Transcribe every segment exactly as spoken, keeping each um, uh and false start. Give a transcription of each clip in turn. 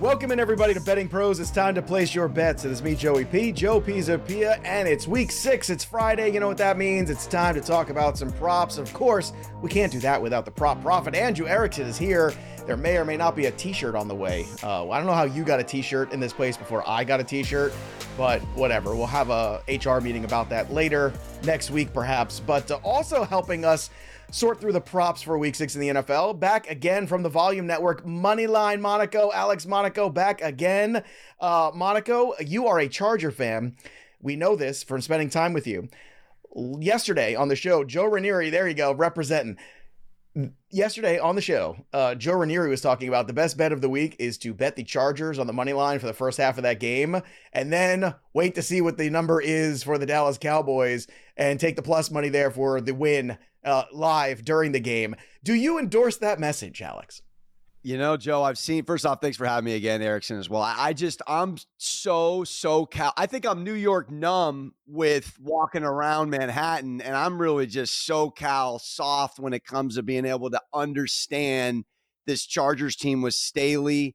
Welcome in, everybody, to Betting Pros. It's time to place your bets. It is me, Joey P, Joe Pisapia, and it's week six. It's Friday. You know what that means. It's time to talk about some props. Of course, we can't do that without the prop prophet. Andrew Erickson is here. There may or may not be a t-shirt on the way. Uh, I don't know how you got a t-shirt in this place before I got a t-shirt, but whatever. We'll have a H R meeting about that later next week, perhaps. But uh, also helping us sort through the props for week six in the N F L. Back again from the Volume Network, Moneyline Monaco, Alex Monaco, back again. Uh, Monaco, you are a Charger fan. We know this from spending time with you. Yesterday on the show, Joe Ranieri, there you go, representing. Yesterday on the show, uh, Joe Ranieri was talking about the best bet of the week is to bet the Chargers on the money line for the first half of that game, and then wait to see what the number is for the Dallas Cowboys and take the plus money there for the win uh, live during the game. Do you endorse that message, Alex? You know, Joe, I've seen, first off, thanks for having me again, Erickson, as well. I, I just, I'm so, so, cal- I think I'm New York numb with walking around Manhattan, and I'm really just SoCal soft when it comes to being able to understand this Chargers team with Staley.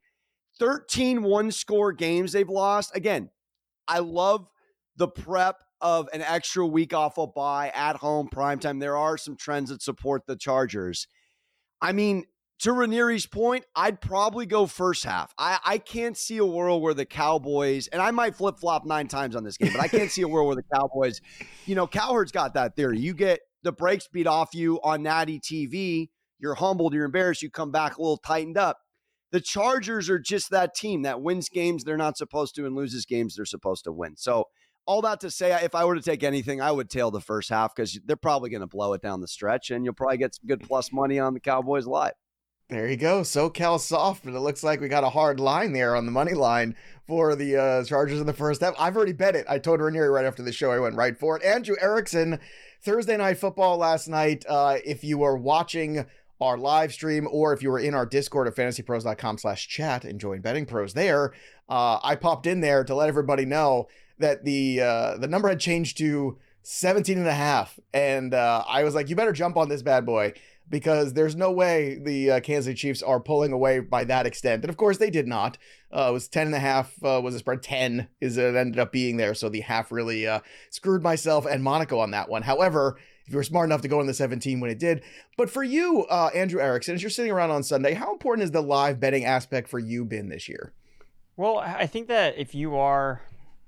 thirteen one-score games they've lost. Again, I love the prep of an extra week off a bye at home, primetime. There are some trends that support the Chargers. I mean, to Ranieri's point, I'd probably go first half. I, I can't see a world where the Cowboys, and I might flip-flop nine times on this game, but I can't see a world where the Cowboys, you know, Cowherd's got that theory. You get the brakes beat off you on Natty T V, you're humbled, you're embarrassed, you come back a little tightened up. The Chargers are just that team that wins games they're not supposed to and loses games they're supposed to win. So all that to say, if I were to take anything, I would tail the first half because they're probably going to blow it down the stretch, and you'll probably get some good plus money on the Cowboys live. There you go. SoCal soft, but it looks like we got a hard line there on the money line for the uh, Chargers in the first half. I've already bet it. I told Ranieri right after the show. I went right for it. Andrew Erickson, Thursday Night Football last night. Uh, if you were watching our live stream, or if you were in our Discord at fantasy pros dot com slash chat and join Betting Pros there, uh, I popped in there to let everybody know that the uh, the number had changed to seventeen and a half. And uh, I was like, you better jump on this bad boy, because there's no way the uh, Kansas City Chiefs are pulling away by that extent. And of course they did not. Uh, it was ten and a half uh, was a spread. ten is it ended up being there. So the half really uh, screwed myself and Monaco on that one. However, if you were smart enough to go in the seventeen when it did. But for you, uh, Andrew Erickson, as you're sitting around on Sunday, how important has the live betting aspect for you been this year? Well, I think that if you are,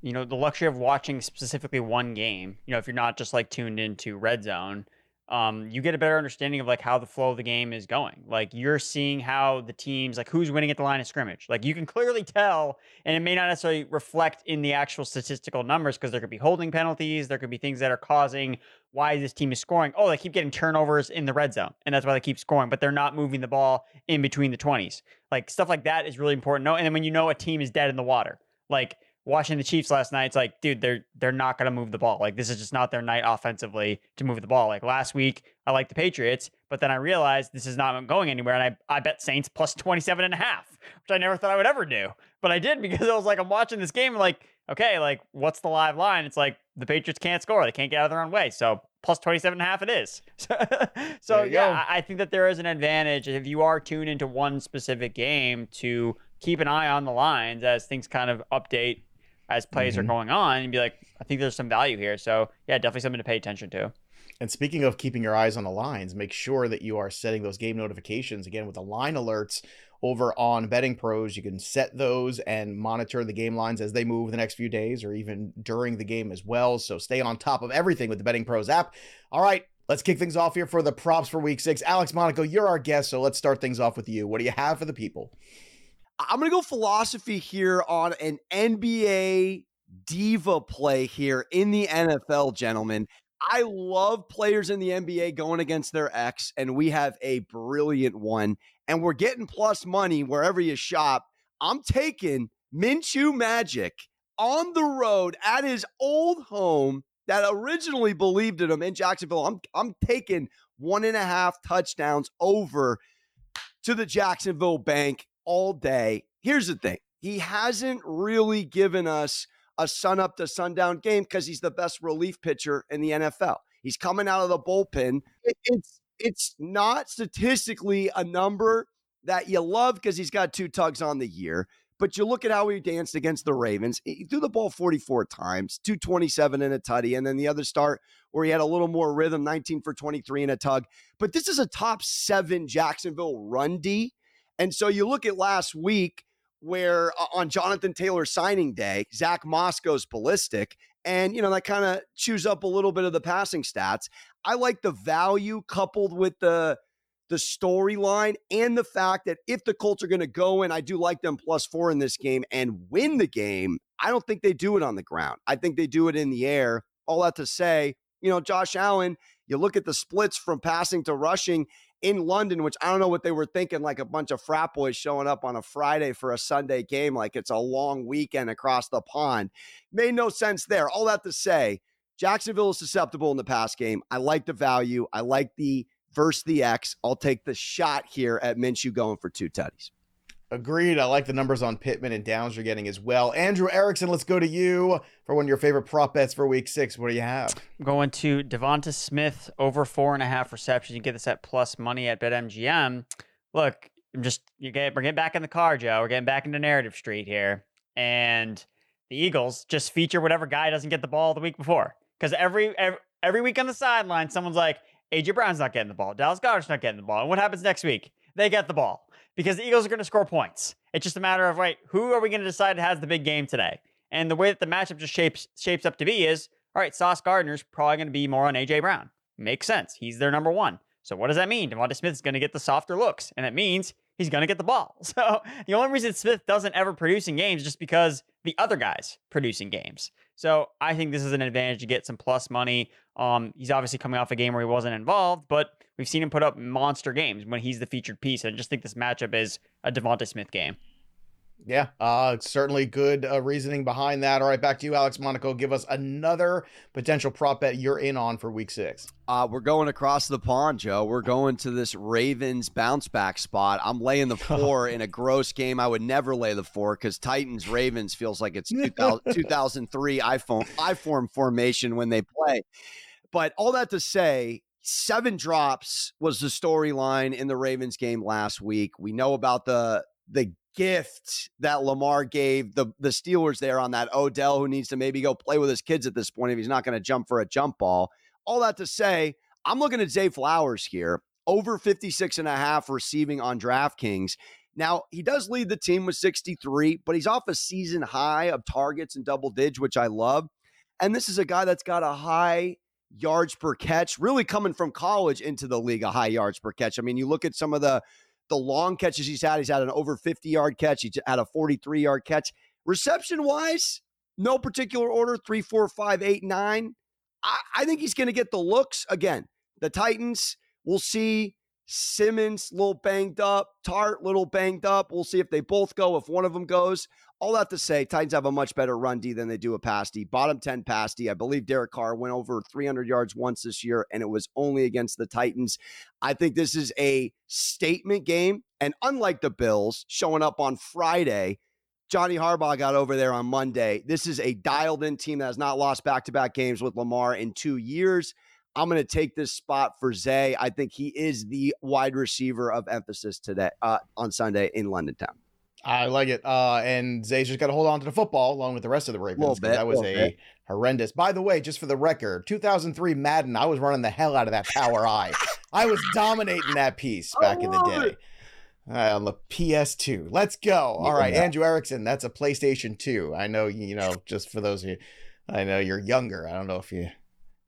you know, the luxury of watching specifically one game, you know, if you're not just like tuned into Red Zone, Um, you get a better understanding of like how the flow of the game is going. Like you're seeing how the teams, like who's winning at the line of scrimmage. Like you can clearly tell, and it may not necessarily reflect in the actual statistical numbers because there could be holding penalties. There could be things that are causing why this team is scoring. Oh, they keep getting turnovers in the red zone, and that's why they keep scoring, but they're not moving the ball in between the twenties. Like stuff like that is really important. No, and then when you know a team is dead in the water, like watching the Chiefs last night, it's like, dude, they're they're not going to move the ball. Like, this is just not their night offensively to move the ball. Like, last week, I liked the Patriots, but then I realized this is not going anywhere, and I, I bet Saints plus twenty-seven and a half, which I never thought I would ever do. But I did because I was like, I'm watching this game, and like, okay, like, what's the live line? It's like, the Patriots can't score. They can't get out of their own way, so plus twenty-seven and a half it is. So, so yeah, go. I think that there is an advantage if you are tuned into one specific game to keep an eye on the lines as things kind of update as plays mm-hmm. are going on, and be like, I think there's some value here. So yeah, definitely something to pay attention to. And speaking of keeping your eyes on the lines, make sure that you are setting those game notifications again with the line alerts over on Betting Pros. You can set those and monitor the game lines as they move the next few days or even during the game as well. So stay on top of everything with the Betting Pros app. All right, let's kick things off here for the props for week six. Alex Monaco, you're our guest. So let's start things off with you. What do you have for the people? I'm going to go philosophy here on an N B A diva play here in the N F L, gentlemen. I love players in the N B A going against their ex, and we have a brilliant one. And we're getting plus money wherever you shop. I'm taking Minshew Magic on the road at his old home that originally believed in him in Jacksonville. I'm, I'm taking one and a half touchdowns over to the Jacksonville Bank all day. Here's the thing. He hasn't really given us a sun up to sundown game because he's the best relief pitcher in the N F L. He's coming out of the bullpen. It, it's, it's not statistically a number that you love because he's got two tugs on the year, But you look at how he danced against the Ravens. He threw the ball forty-four times, two twenty-seven in a tutty, and then the other start where he had a little more rhythm, nineteen for twenty-three in a tug. But this is a top seven Jacksonville run D. And so you look at last week where uh, on Jonathan Taylor signing day, Zach Moss goes ballistic. And, you know, that kind of chews up a little bit of the passing stats. I like the value coupled with the the storyline and the fact that if the Colts are going to go in, I do like them plus four in this game and win the game. I don't think they do it on the ground. I think they do it in the air. All that to say, you know, Josh Allen, you look at the splits from passing to rushing in London, which I don't know what they were thinking, like a bunch of frat boys showing up on a Friday for a Sunday game, like it's a long weekend across the pond. Made no sense there. All that to say, Jacksonville is susceptible in the pass game. I like the value. I like the versus the X. I'll take the shot here at Minshew going for two tutties. Agreed. I like the numbers on Pittman and Downs you're getting as well. Andrew Erickson, let's go to you for one of your favorite prop bets for week six. What do you have? I'm going to Devonta Smith over four and a half receptions. You get this at plus money at BetMGM. Look, I'm just, you get, we're getting back in the car, Joe. We're getting back into narrative street here. And the Eagles just feature whatever guy doesn't get the ball the week before. Because every, every every week on the sideline, someone's like, A J Brown's not getting the ball. Dallas Goedert's not getting the ball. And what happens next week? They get the ball. Because the Eagles are going to score points. It's just a matter of, right, who are we going to decide has the big game today? And the way that the matchup just shapes shapes up to be is, all right, Sauce Gardner's probably going to be more on A J Brown. Makes sense. He's their number one. So what does that mean? Devonta Smith's going to get the softer looks, and it means he's going to get the ball. So the only reason Smith doesn't ever produce in games is just because the other guys produce in games. So I think this is an advantage to get some plus money. Um, he's obviously coming off a game where he wasn't involved, but we've seen him put up monster games when he's the featured piece. I just think this matchup is a Devonta Smith game. Yeah, uh, certainly good uh, reasoning behind that. All right, back to you, Alex Monaco. Give us another potential prop bet you're in on for week six. Uh, we're going across the pond, Joe. We're going to this Ravens bounce back spot. I'm laying the four in a gross game. I would never lay the four because Titans Ravens feels like it's two thousand, two thousand three iPhone I-form formation when they play. But all that to say, seven drops was the storyline in the Ravens game last week. We know about the the gift that Lamar gave the, the Steelers there on that Odell, who needs to maybe go play with his kids at this point if he's not going to jump for a jump ball. All that to say, I'm looking at Zay Flowers here, over fifty-six and a half receiving on DraftKings. Now, he does lead the team with sixty-three, but he's off a season high of targets and double digits, which I love. And this is a guy that's got a high yards per catch, really coming from college into the league, a high yards per catch. I mean, you look at some of the The long catches he's had, he's had an over fifty-yard catch. He had a forty-three-yard catch. Reception-wise, no particular order, three, four, five, eight, nine. I, I think he's going to get the looks. Again, the Titans, we'll see. Simmons, little banged up. Tart, little banged up. We'll see if they both go, if one of them goes. All that to say, Titans have a much better run D than they do a pass D. Bottom ten pass D. I believe Derek Carr went over three hundred yards once this year, and it was only against the Titans. I think this is a statement game, and unlike the Bills showing up on Friday, Johnny Harbaugh got over there on Monday. This is a dialed-in team that has not lost back-to-back games with Lamar in two years. I'm going to take this spot for Zay. I think he is the wide receiver of emphasis today uh, on Sunday in London town. I like it. Uh, and Zay's just got to hold on to the football along with the rest of the Ravens. Bit, that was a bit. horrendous. By the way, just for the record, two thousand three Madden, I was running the hell out of that power eye. I was dominating that piece back in the day. It. Uh, on the P S two. Let's go. All yeah, right. Yeah. Andrew Erickson, that's a PlayStation two. I know, you know, just for those of you, I know you're younger. I don't know if you...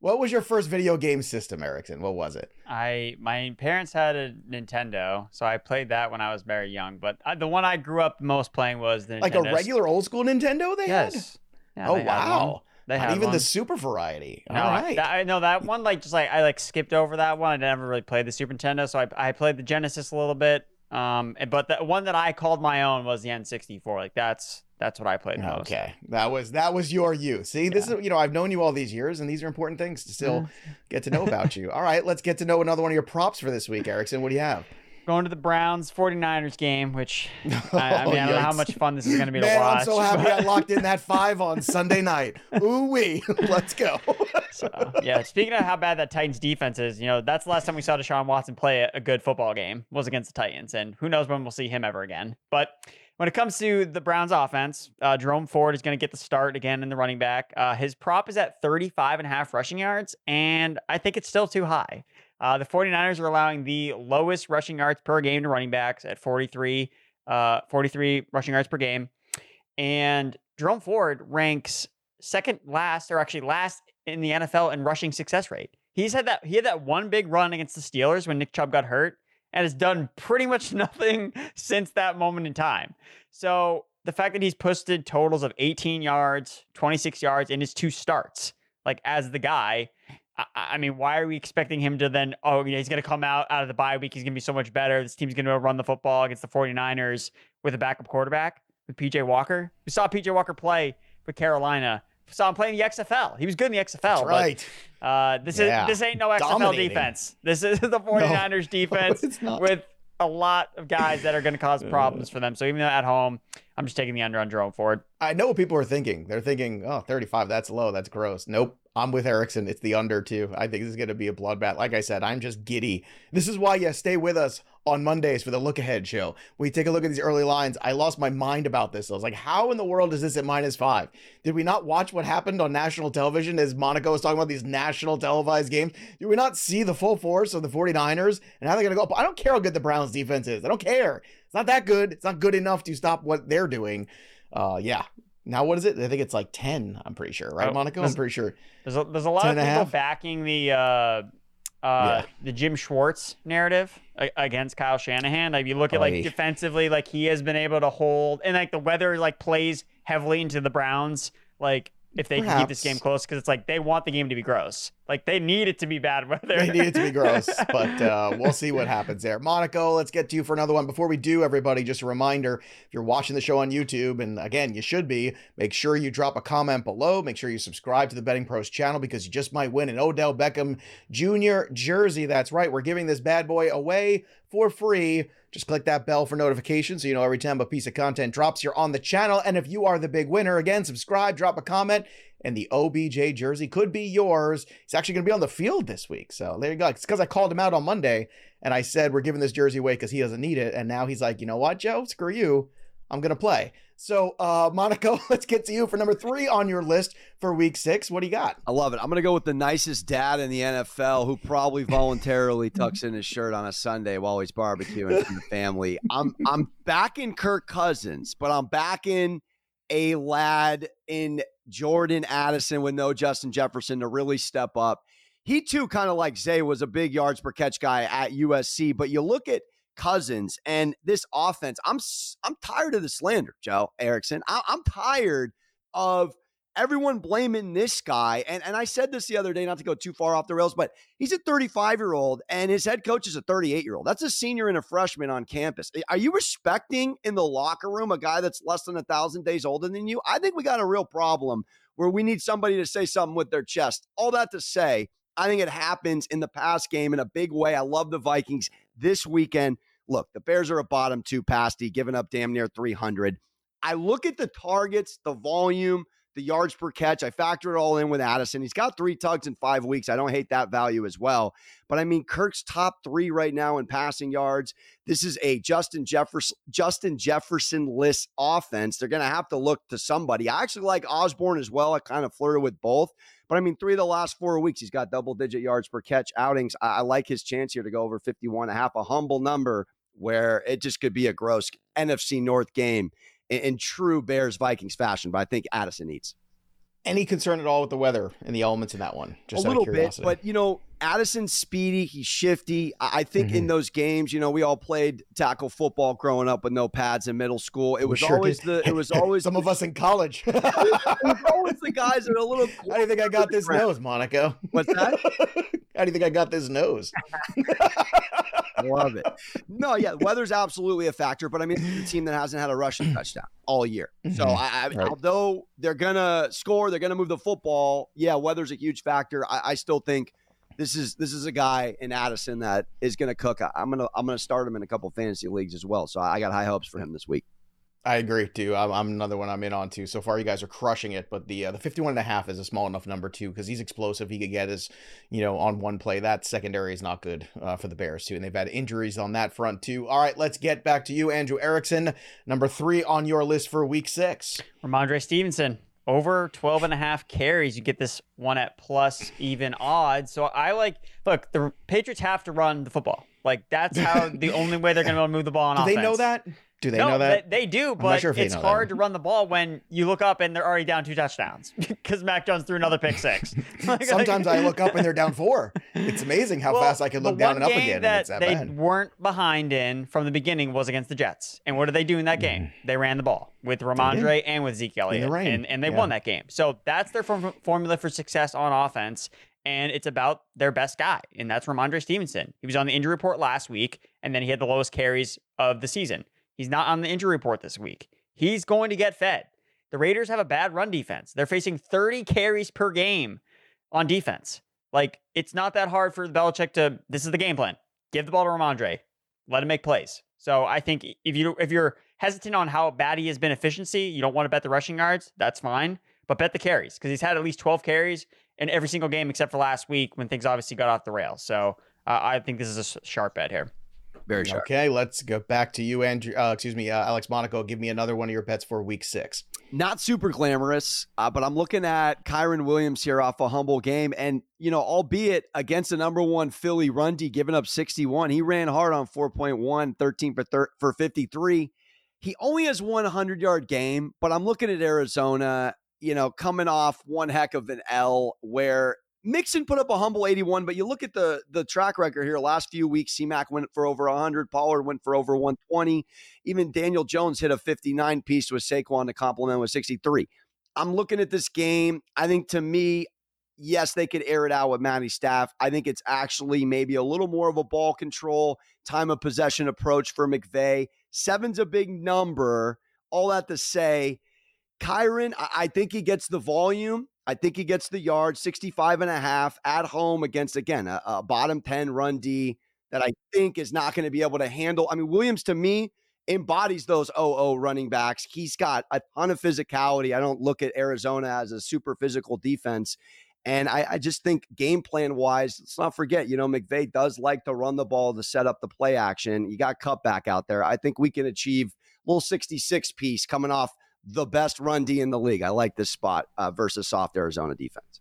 What was your first video game system, Erickson? What was it? I my parents had a Nintendo, so I played that when I was very young. But I, the one I grew up most playing was the Nintendo. Like a regular old school Nintendo they yes. had? Yeah, oh, they wow. Had they Not had even one. The Super variety. No, all right. I, I know that one, like, just like I like skipped over that one. I never really played the Super Nintendo, so I, I played the Genesis a little bit. Um, but the one that I called my own was the N sixty-four. Like that's that's what I played most. Okay, that was that was your you. See, yeah. This is, you know, I've known you all these years, and these are important things to still get to know about you. All right, let's get to know another one of your props for this week, Erickson. What do you have? Going to the Browns forty-niners game, which I, I mean, I don't know how much fun this is going to be Man, to watch. I'm so happy but... I locked in that five on Sunday night. Ooh wee, let's go. So, yeah, speaking of how bad that Titans defense is, you know, that's the last time we saw Deshaun Watson play a, a good football game was against the Titans, and who knows when we'll see him ever again. But When it comes to the Browns offense, uh, Jerome Ford is going to get the start again in the running back. Uh, his prop is at thirty-five and a half rushing yards, and I think it's still too high. Uh, the 49ers are allowing the lowest rushing yards per game to running backs at forty-three, uh, forty-three rushing yards per game. And Jerome Ford ranks second last, or actually last in the N F L in rushing success rate. He's had that, he had that one big run against the Steelers when Nick Chubb got hurt, and has done pretty much nothing since that moment in time. So the fact that he's posted totals of eighteen yards, twenty-six yards in his two starts, like as the guy, I, I mean, why are we expecting him to then, oh, you know, he's going to come out out of the bye week, he's going to be so much better, this team's going to run the football against the 49ers with a backup quarterback, with P J Walker? We saw P J Walker play for Carolina. We saw him play in the X F L. He was good in the X F L. That's right. But, Uh, this yeah. is this ain't no X F L Dominating. defense. This is the 49ers no, defense no, with a lot of guys that are going to cause problems for them. So even though at home, I'm just taking the under on Jerome Ford. I know what people are thinking. They're thinking, oh, thirty-five, that's low. That's gross. Nope. I'm with Erickson. It's the under too. I think this is going to be a bloodbath. Like I said, I'm just giddy. This is why, yeah, stay with us on Mondays for the Look Ahead show. We take a look at these early lines. I lost my mind about this. I was like, how in the world is this at minus five? Did we not watch what happened on national television as Monaco was talking about these national televised games? Did we not see the full force of the 49ers and how they're going to go up? I don't care how good the Browns defense is. I don't care. It's not that good. It's not good enough to stop what they're doing. Uh, yeah. Now, what is it? I think it's like ten, I'm pretty sure. Right, oh, Monaco? I'm pretty sure. There's a, there's a lot of people backing the... Uh... Uh, yeah. the Jim Schwartz narrative against Kyle Shanahan. Like, you look at, like, Oy. defensively, like, he has been able to hold, and like the weather like plays heavily into the Browns, like, if they Perhaps. can keep this game close, because it's like they want the game to be gross. Like, they need it to be bad weather. They need it to be gross, but uh, we'll see what happens there. Monaco, let's get to you for another one. Before we do, everybody, just a reminder, if you're watching the show on YouTube, and again, you should be, make sure you drop a comment below. Make sure you subscribe to the Betting Pros channel, because you just might win an Odell Beckham Junior jersey. That's right. We're giving this bad boy away for free. Just click that bell for notifications so you know every time a piece of content drops, you're on the channel. And if you are the big winner, again, subscribe, drop a comment, and the O B J jersey could be yours. He's actually going to be on the field this week. So there you go. It's because I called him out on Monday, and I said, we're giving this jersey away because he doesn't need it. And now he's like, you know what, Joe? Screw you. I'm going to play. So, uh, Monaco, let's get to you for number three on your list for week six. What do you got? I love it. I'm going to go with the nicest dad in the N F L, who probably voluntarily tucks in his shirt on a Sunday while he's barbecuing from the family. I'm I'm back in Kirk Cousins, but I'm back in a lad in Jordan Addison with no Justin Jefferson to really step up. He, too, kind of like Zay, was a big yards per catch guy at U S C, but you look at Cousins and this offense. I'm I'm tired of the slander, Joe Erickson. I, I'm tired of everyone blaming this guy. And and I said this the other day, not to go too far off the rails, but he's a thirty-five year old and his head coach is a thirty-eight year old. That's a senior and a freshman on campus. Are you respecting in the locker room a guy that's less than a thousand days older than you? I think we got a real problem where we need somebody to say something with their chest. All that to say, I think it happens in the pass game in a big way. I love the Vikings this weekend. Look, the Bears are a bottom two pasty, giving up damn near three hundred. I look at the targets, the volume, the yards per catch. I factor it all in with Addison. He's got three tugs in five weeks. I don't hate that value as well. But, I mean, Kirk's top three right now in passing yards. This is a Justin Jefferson, Justin Jefferson-less offense. They're going to have to look to somebody. I actually like Osborne as well. I kind of flirted with both. But, I mean, three of the last four weeks, he's got double-digit yards per catch outings. I, I like his chance here to go over fifty-one and a half, a humble number, where it just could be a gross N F C North game in, in true Bears-Vikings fashion. But I think Addison eats. Any concern at all with the weather and the elements in that one? Just a little bit, but, you know, Addison's speedy. He's shifty. I think mm-hmm. in those games, you know, we all played tackle football growing up with no pads in middle school. It was sure always did. the. It was always some the, of us in college. It was always the guys that are a little. How do you think I got this nose, Monaco? What's that? How do you think I got this nose? I love it. No, yeah, weather's absolutely a factor, but I mean, it's a team that hasn't had a rushing touchdown all year. So I, I right. although they're going to score, they're going to move the football. Yeah, weather's a huge factor. I, I still think this is this is a guy in Addison that is going to cook. I, I'm going to I'm going to start him in a couple fantasy leagues as well. So I got high hopes for him this week. I agree too. I'm, I'm another one I'm in on too. So far, you guys are crushing it, but the uh, the fifty-one and a half is a small enough number too, because he's explosive. He could get his, you know, on one play. That secondary is not good uh, for the Bears too, and they've had injuries on that front too. All right, let's get back to you, Andrew Erickson, number three on your list for week six. Rhamondre Stevenson over twelve and a half carries. You get this one at plus even odds. So I like, look, the Patriots have to run the football. Like that's how the only way they're going to move the ball on offense. Do they know that? Do they no, know that? They, they do, but sure it's hard that. to run the ball when you look up and they're already down two touchdowns because Mac Jones threw another pick six. Like, Sometimes like, I look up and they're down four. It's amazing how well, fast I can look down and up again. That, and that they bad. weren't behind in from the beginning was against the Jets. And what did they do in that game? Mm. They ran the ball with Ramondre and with Zeke Elliott, the and, and they yeah. won that game. So that's their form- formula for success on offense. And it's about their best guy, and that's Rhamondre Stevenson. He was on the injury report last week, and then he had the lowest carries of the season. He's not on the injury report this week. He's going to get fed. The Raiders have a bad run defense. They're facing thirty carries per game on defense. Like, it's not that hard for Belichick to, this is the game plan. Give the ball to Ramondre. Let him make plays. So I think if, you, if you're hesitant on how bad he has been efficiency, you don't want to bet the rushing yards, that's fine. But bet the carries, because he's had at least twelve carries in every single game except for last week when things obviously got off the rails. So uh, I think this is a sharp bet here. Very sharp. Okay, let's go back to you, Andrew. Uh, excuse me, uh, Alex Monaco. Give me another one of your bets for week six. Not super glamorous, uh, but I'm looking at Kyren Williams here off a humble game. And, you know, albeit against the number one Philly run D, giving up sixty-one, he ran hard on four point one, thirteen for, thir- for fifty-three. He only has one hundred-yard game, but I'm looking at Arizona, you know, coming off one heck of an L where Mixon put up a humble eighty-one, but you look at the the track record here. Last few weeks, C-Mac went for over one hundred. Pollard went for over one twenty. Even Daniel Jones hit a fifty-nine piece with Saquon to complement with sixty-three. I'm looking at this game. I think to me, yes, they could air it out with Matty Staff. I think it's actually maybe a little more of a ball control, time of possession approach for McVay. Seven's a big number. All that to say, Kyren, I, I think he gets the volume. I think he gets the yard, sixty-five and a half at home against, again, a, a bottom ten run D that I think is not going to be able to handle. I mean, Williams, to me, embodies those oh oh running backs. He's got a ton of physicality. I don't look at Arizona as a super physical defense. And I, I just think game plan wise, let's not forget, you know, McVay does like to run the ball to set up the play action. You got cutback out there. I think we can achieve a little sixty-six piece coming off the best run D in the league. I like this spot uh, versus soft Arizona defense.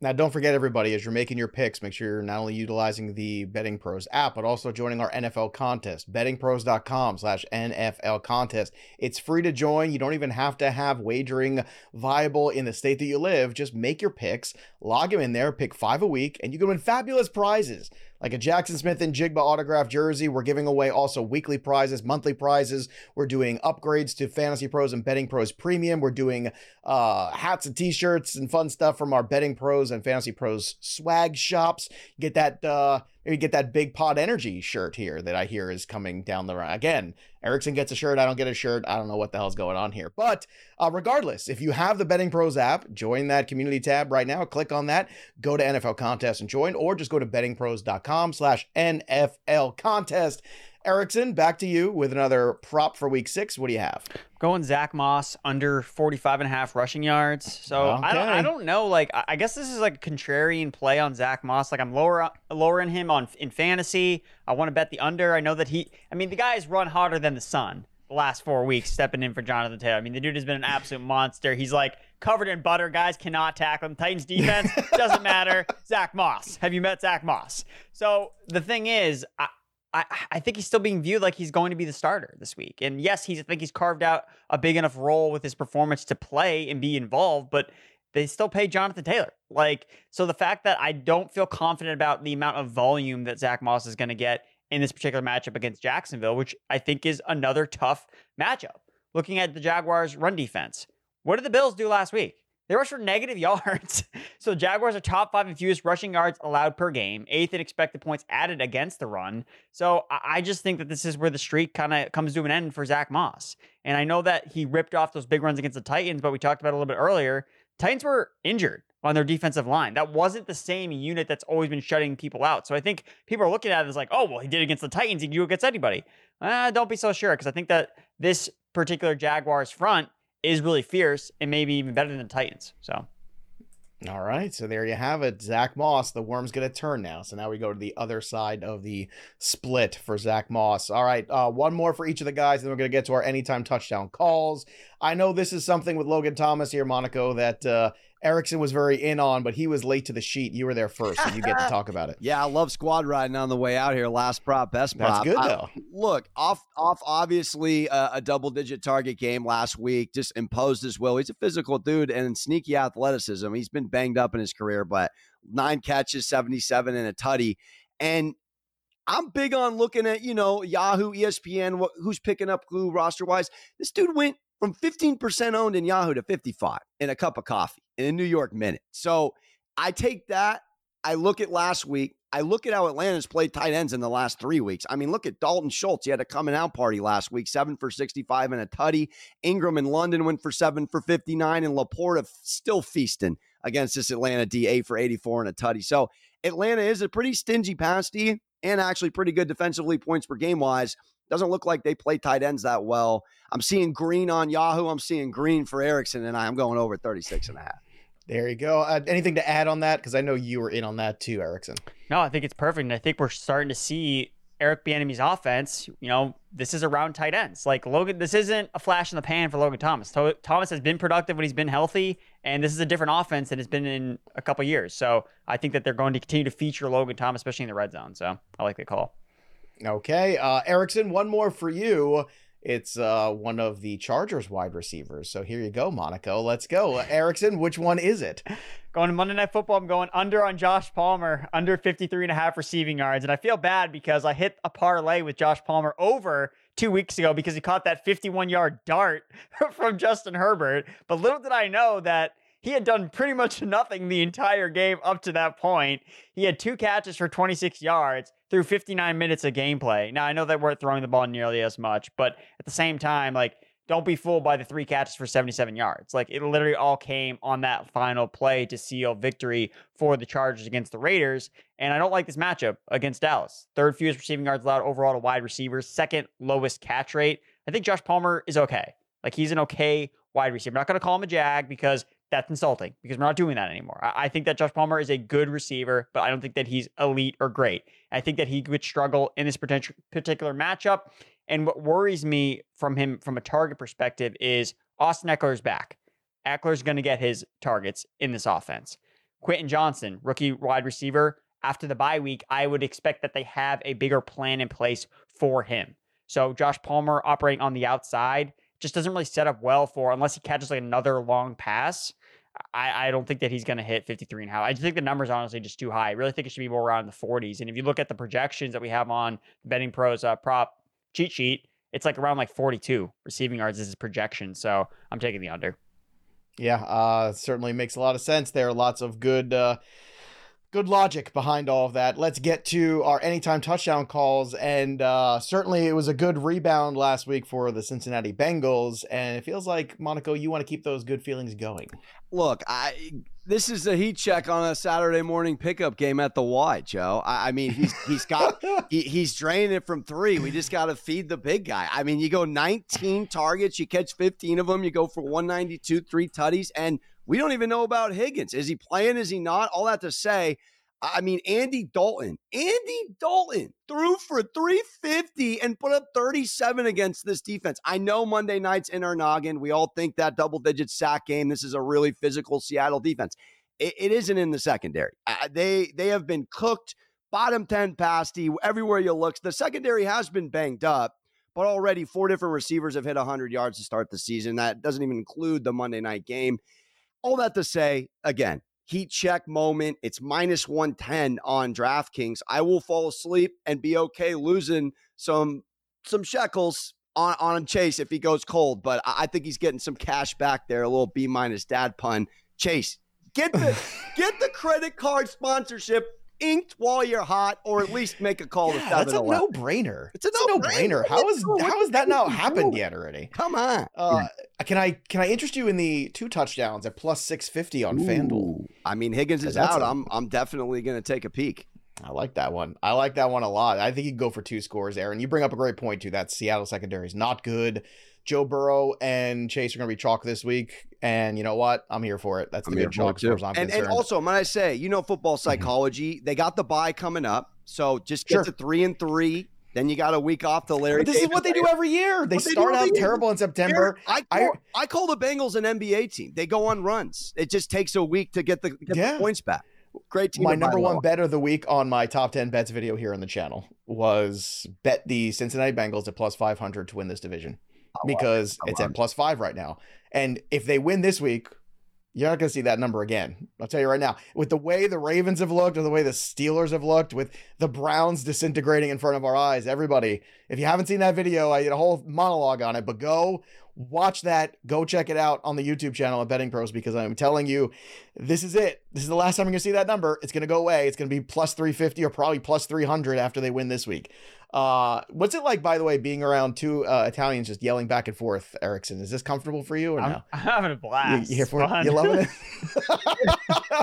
Now, don't forget, everybody, as you're making your picks, make sure you're not only utilizing the Betting Pros app, but also joining our N F L contest, bettingpros.com slash NFL contest. It's free to join. You don't even have to have wagering viable in the state that you live. Just make your picks, log them in there, pick five a week, and you can win fabulous prizes. Like a Jackson Smith and Jigba autographed jersey. We're giving away also weekly prizes, monthly prizes. We're doing upgrades to Fantasy Pros and Betting Pros Premium. We're doing uh, hats and t-shirts and fun stuff from our Betting Pros and Fantasy Pros swag shops. Get that uh, maybe get that Big Pod Energy shirt here that I hear is coming down the road. Again, Erickson gets a shirt. I don't get a shirt. I don't know what the hell's going on here. But uh, regardless, if you have the Betting Pros app, join that community tab right now. Click on that. Go to N F L Contest and join, or just go to bettingpros dot com. slash N F L contest. Erickson, back to you with another prop for week six. What do you have? Going Zach Moss under forty-five and a half rushing yards. So okay. I don't, I don't know. Like, I guess this is like a contrarian play on Zach Moss. Like I'm lower, lowering him on in fantasy. I want to bet the under. I know that he, I mean, the guy's run hotter than the sun the last four weeks, stepping in for Jonathan Taylor. I mean, the dude has been an absolute monster. He's like covered in butter. Guys cannot tackle him. Titans defense doesn't matter. Zach Moss. Have you met Zach Moss? So the thing is, I, I I think he's still being viewed like he's going to be the starter this week. And yes, he's I think he's carved out a big enough role with his performance to play and be involved, but they still pay Jonathan Taylor. Like, so the fact that I don't feel confident about the amount of volume that Zach Moss is going to get in this particular matchup against Jacksonville, which I think is another tough matchup. Looking at the Jaguars' run defense, what did the Bills do last week? They rushed for negative yards. So Jaguars are top five in fewest rushing yards allowed per game, eighth in expected points added against the run. So I just think that this is where the streak kind of comes to an end for Zach Moss. And I know that he ripped off those big runs against the Titans, but we talked about it a little bit earlier. Titans were injured on their defensive line. That wasn't the same unit that's always been shutting people out. So I think people are looking at it as like, oh, well, he did it against the Titans. He can do it against anybody. Uh, don't be so sure, because I think that this particular Jaguars front is really fierce and maybe even better than the Titans. So, all right. So there you have it. Zach Moss, the worm's going to turn now. So now we go to the other side of the split for Zach Moss. All right. Uh, one more for each of the guys, and then we're going to get to our anytime touchdown calls. I know this is something with Logan Thomas here, Monaco, that uh, Erickson was very in on, but he was late to the sheet. You were there first, so you get to talk about it. Yeah, I love squad riding on the way out here. Last prop, best prop. That's good, though. I, look, off, off obviously uh, a double-digit target game last week, just imposed his will. He's a physical dude and sneaky athleticism. He's been banged up in his career, but nine catches, seventy-seven, and a tutty. And I'm big on looking at, you know, Yahoo, E S P N, wh- who's picking up who roster-wise. This dude went from fifteen percent owned in Yahoo to fifty-five in a cup of coffee in a New York minute. So I take that. I look at last week. I look at how Atlanta's played tight ends in the last three weeks. I mean, look at Dalton Schultz. He had a coming out party last week, seven for sixty-five and a tutty. Ingram in London went for seven for fifty-nine, and Laporta still feasting against this Atlanta D, eight for eighty-four and a tutty. So Atlanta is a pretty stingy pass D and actually pretty good defensively points per game wise. Doesn't look like they play tight ends that well. I'm seeing green on Yahoo. I'm seeing green for Erickson, and I, I'm going over thirty-six and a half. There you go. Uh, anything to add on that? Because I know you were in on that too, Erickson. No, I think it's perfect. And I think we're starting to see Eric Bieniemy's offense. You know, this is around tight ends. Like Logan, this isn't a flash in the pan for Logan Thomas. Thomas has been productive when he's been healthy, and this is a different offense than it's been in a couple years. So I think that they're going to continue to feature Logan Thomas, especially in the red zone. So I like the call. Okay, uh, Erickson, one more for you. It's uh, one of the Chargers wide receivers. So here you go, Monaco. Let's go. Uh, Erickson, which one is it? Going to Monday Night Football, I'm going under on Josh Palmer, under fifty-three and a half receiving yards. And I feel bad because I hit a parlay with Josh Palmer over two weeks ago because he caught that fifty-one-yard dart from Justin Herbert. But little did I know that he had done pretty much nothing the entire game up to that point. He had two catches for twenty-six yards through fifty-nine minutes of gameplay. Now, I know they weren't throwing the ball nearly as much, but at the same time, like, don't be fooled by the three catches for seventy-seven yards. Like, it literally all came on that final play to seal victory for the Chargers against the Raiders. And I don't like this matchup against Dallas. Third fewest receiving yards allowed overall to wide receivers, second lowest catch rate. I think Josh Palmer is okay. Like, he's an okay wide receiver. I'm not going to call him a jag because that's insulting, because we're not doing that anymore. I think that Josh Palmer is a good receiver, but I don't think that he's elite or great. I think that he would struggle in this potential particular matchup. And what worries me from him from a target perspective is Austin Eckler's back. Eckler's going to get his targets in this offense. Quentin Johnson, rookie wide receiver, after the bye week, I would expect that they have a bigger plan in place for him. So Josh Palmer operating on the outside just doesn't really set up well for, unless he catches like another long pass. I, I don't think that he's going to hit fifty-three and a half. I just think the number's honestly just too high. I really think it should be more around the forties. And if you look at the projections that we have on the Betting Pros uh, prop cheat sheet, it's like around like forty-two receiving yards is his projection. So I'm taking the under. Yeah, uh, certainly makes a lot of sense. There are lots of good... Uh... Good logic behind all of that. Let's get to our anytime touchdown calls. And uh, certainly it was a good rebound last week for the Cincinnati Bengals. And it feels like, Monaco, you want to keep those good feelings going. Look, I this is a heat check on a Saturday morning pickup game at the Y, Joe. I, I mean, he's he's got he, he's draining it from three. We just got to feed the big guy. I mean, you go nineteen targets, you catch fifteen of them, you go for one ninety-two, three tutties, and we don't even know about Higgins. Is he playing? Is he not? All that to say, I mean, Andy Dalton. Andy Dalton threw for three fifty and put up thirty-seven against this defense. I know Monday night's in our noggin. We all think that double-digit sack game. This is a really physical Seattle defense. It, it isn't in the secondary. Uh, they, they have been cooked, bottom ten pasty, everywhere you look. The secondary has been banged up, but already four different receivers have hit one hundred yards to start the season. That doesn't even include the Monday night game. All that to say, again, heat check moment. It's minus one ten on DraftKings. I will fall asleep and be okay losing some some shekels on, on Chase if he goes cold. But I think he's getting some cash back there, a little B minus dad pun. Chase, get the get the credit card sponsorship inked while you're hot, or at least make a call yeah, to seven eleven. That's a no-brainer. It's a no-brainer. How is how has that not happened yet already? Come on. Uh, yeah. Can I can I interest you in the two touchdowns at plus six fifty on Ooh. FanDuel? I mean, Higgins is out. A, I'm I'm definitely going to take a peek. I like that one. I like that one a lot. I think you can go for two scores, Aaron. You bring up a great point, too. That Seattle secondary is not good. Joe Burrow and Chase are going to be chalk this week. And you know what? I'm here for it. That's the I'm good chalk as far as I'm and, concerned. And also, might I say, you know, football psychology, mm-hmm. they got the bye coming up. So just get sure. to three and three. Then you got a week off the Larry. But this David is what they do every year. They what start they out terrible in September. I call, I, I call the Bengals an N B A team. They go on runs. It just takes a week to get the, get yeah. the points back. Great team. My number one bet of the week on my top ten bets video here on the channel was bet the Cincinnati Bengals at plus five hundred to win this division because it's at plus five right now. And if they win this week, you're not going to see that number again. I'll tell you right now, with the way the Ravens have looked and the way the Steelers have looked, with the Browns disintegrating in front of our eyes, everybody, if you haven't seen that video, I did a whole monologue on it, but go watch that. Go check it out on the YouTube channel at Betting Pros, because I'm telling you, this is it. This is the last time you're going to see that number. It's going to go away. It's going to be plus three fifty or probably plus three hundred after they win this week. Uh, what's it like, by the way, being around two uh, Italians just yelling back and forth, Erickson? Is this comfortable for you or I'm, no? I'm having a blast. You, you here for it? You loving it?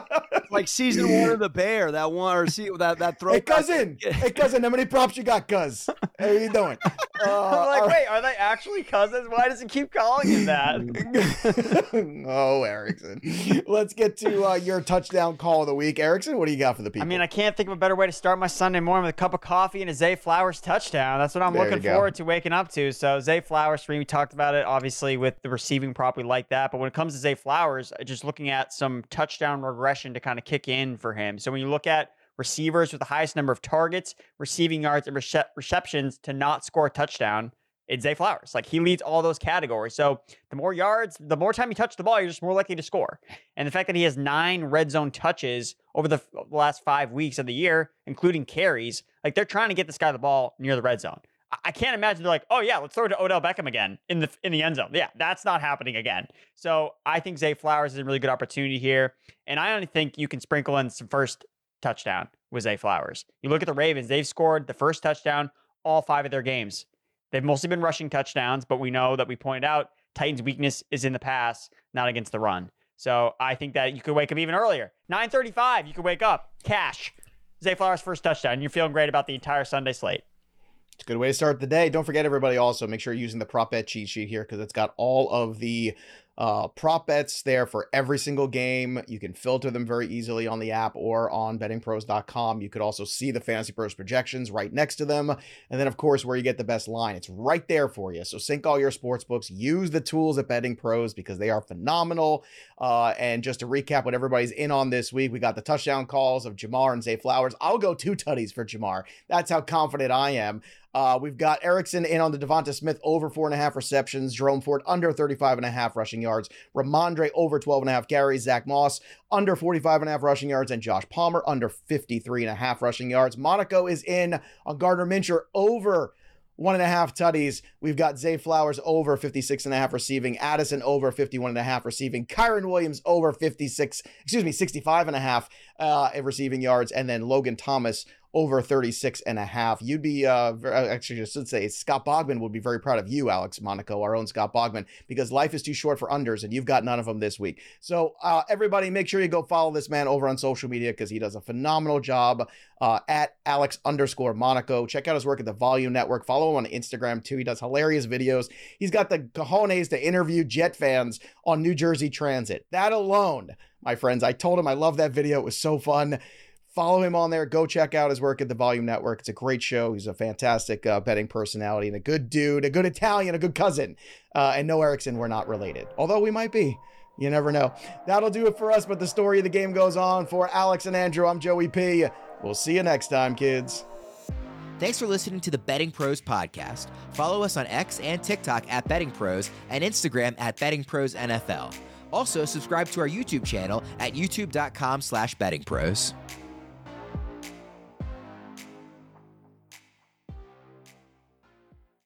Like season one of The Bear, that one, or see that, that throw. Hey, cousin. Hey, cousin, how many props you got, cuz? How are you doing? Uh, I'm like, wait, are they actually cousins? Why does it keep calling you that? Oh, Erickson. Let's get to uh, your touchdown call of the week. Erickson, what do you got for the people? I mean, I can't think of a better way to start my Sunday morning with a cup of coffee and a Zay Flowers touchdown. That's what I'm there looking forward to waking up to. So Zay Flowers, we talked about it obviously with the receiving prop, we like that, but when it comes to Zay Flowers, just looking at some touchdown regression to kind of kick in for him. So when you look at receivers with the highest number of targets, receiving yards, and rece- receptions to not score a touchdown, it's Zay Flowers. Like, he leads all those categories. So the more yards, the more time you touch the ball, you're just more likely to score. And the fact that he has nine red zone touches over the f- last five weeks of the year, including carries, like, they're trying to get this guy the ball near the red zone. I, I can't imagine they're like, oh yeah, let's throw it to Odell Beckham again in the in the end zone. Yeah, that's not happening again. So I think Zay Flowers is a really good opportunity here. And I only think you can sprinkle in some first touchdown with Zay Flowers. You look at the Ravens, they've scored the first touchdown all five of their games. They've mostly been rushing touchdowns, but we know that we pointed out Titans' weakness is in the pass, not against the run. So I think that you could wake up even earlier. nine thirty-five, you could wake up. Cash. Zay Flowers' first touchdown. You're feeling great about the entire Sunday slate. It's a good way to start the day. Don't forget, everybody, also make sure you're using the prop bet cheat sheet here, because it's got all of the uh, prop bets there for every single game. You can filter them very easily on the app or on betting pros dot com. You could also see the Fantasy Pros projections right next to them. And then, of course, where you get the best line. It's right there for you. So sync all your sports books. Use the tools at Betting Pros, because they are phenomenal. Uh, and just to recap what everybody's in on this week, we got the touchdown calls of Jamar and Zay Flowers. I'll go two tutties for Jamar. That's how confident I am. Uh, we've got Erickson in on the Devonta Smith over four and a half receptions, Jerome Ford under thirty-five and a half rushing yards, Rhamondre over twelve and a half carries, Zach Moss under forty-five and a half rushing yards, and Josh Palmer under fifty-three and a half rushing yards. Monaco is in on Gardner Minshew over one and a half tutties. We've got Zay Flowers over fifty-six and a half receiving, Addison over fifty-one and a half receiving, Kyron Williams over fifty-six, excuse me, sixty-five and a half uh, receiving yards, and then Logan Thomas over thirty-six and a half. You'd be, uh, actually, I should say, Scott Bogman would be very proud of you, Alex Monaco, our own Scott Bogman, because life is too short for unders, and you've got none of them this week. So uh, everybody, make sure you go follow this man over on social media, because he does a phenomenal job uh, at Alex underscore Monaco. Check out his work at the Volume Network. Follow him on Instagram, too. He does hilarious videos. He's got the cojones to interview Jet fans on New Jersey Transit. That alone, my friends, I told him I love that video. It was so fun. Follow him on there. Go check out his work at the Volume Network. It's a great show. He's a fantastic uh, betting personality and a good dude, a good Italian, a good cousin. Uh, and no, Erickson, we're not related, although we might be. You never know. That'll do it for us, but the story of the game goes on. For Alex and Andrew, I'm Joey P. We'll see you next time, kids. Thanks for listening to the Betting Pros podcast. Follow us on X and TikTok at Betting Pros and Instagram at Betting Pros N F L. Also, subscribe to our YouTube channel at youtube dot com slash betting pros.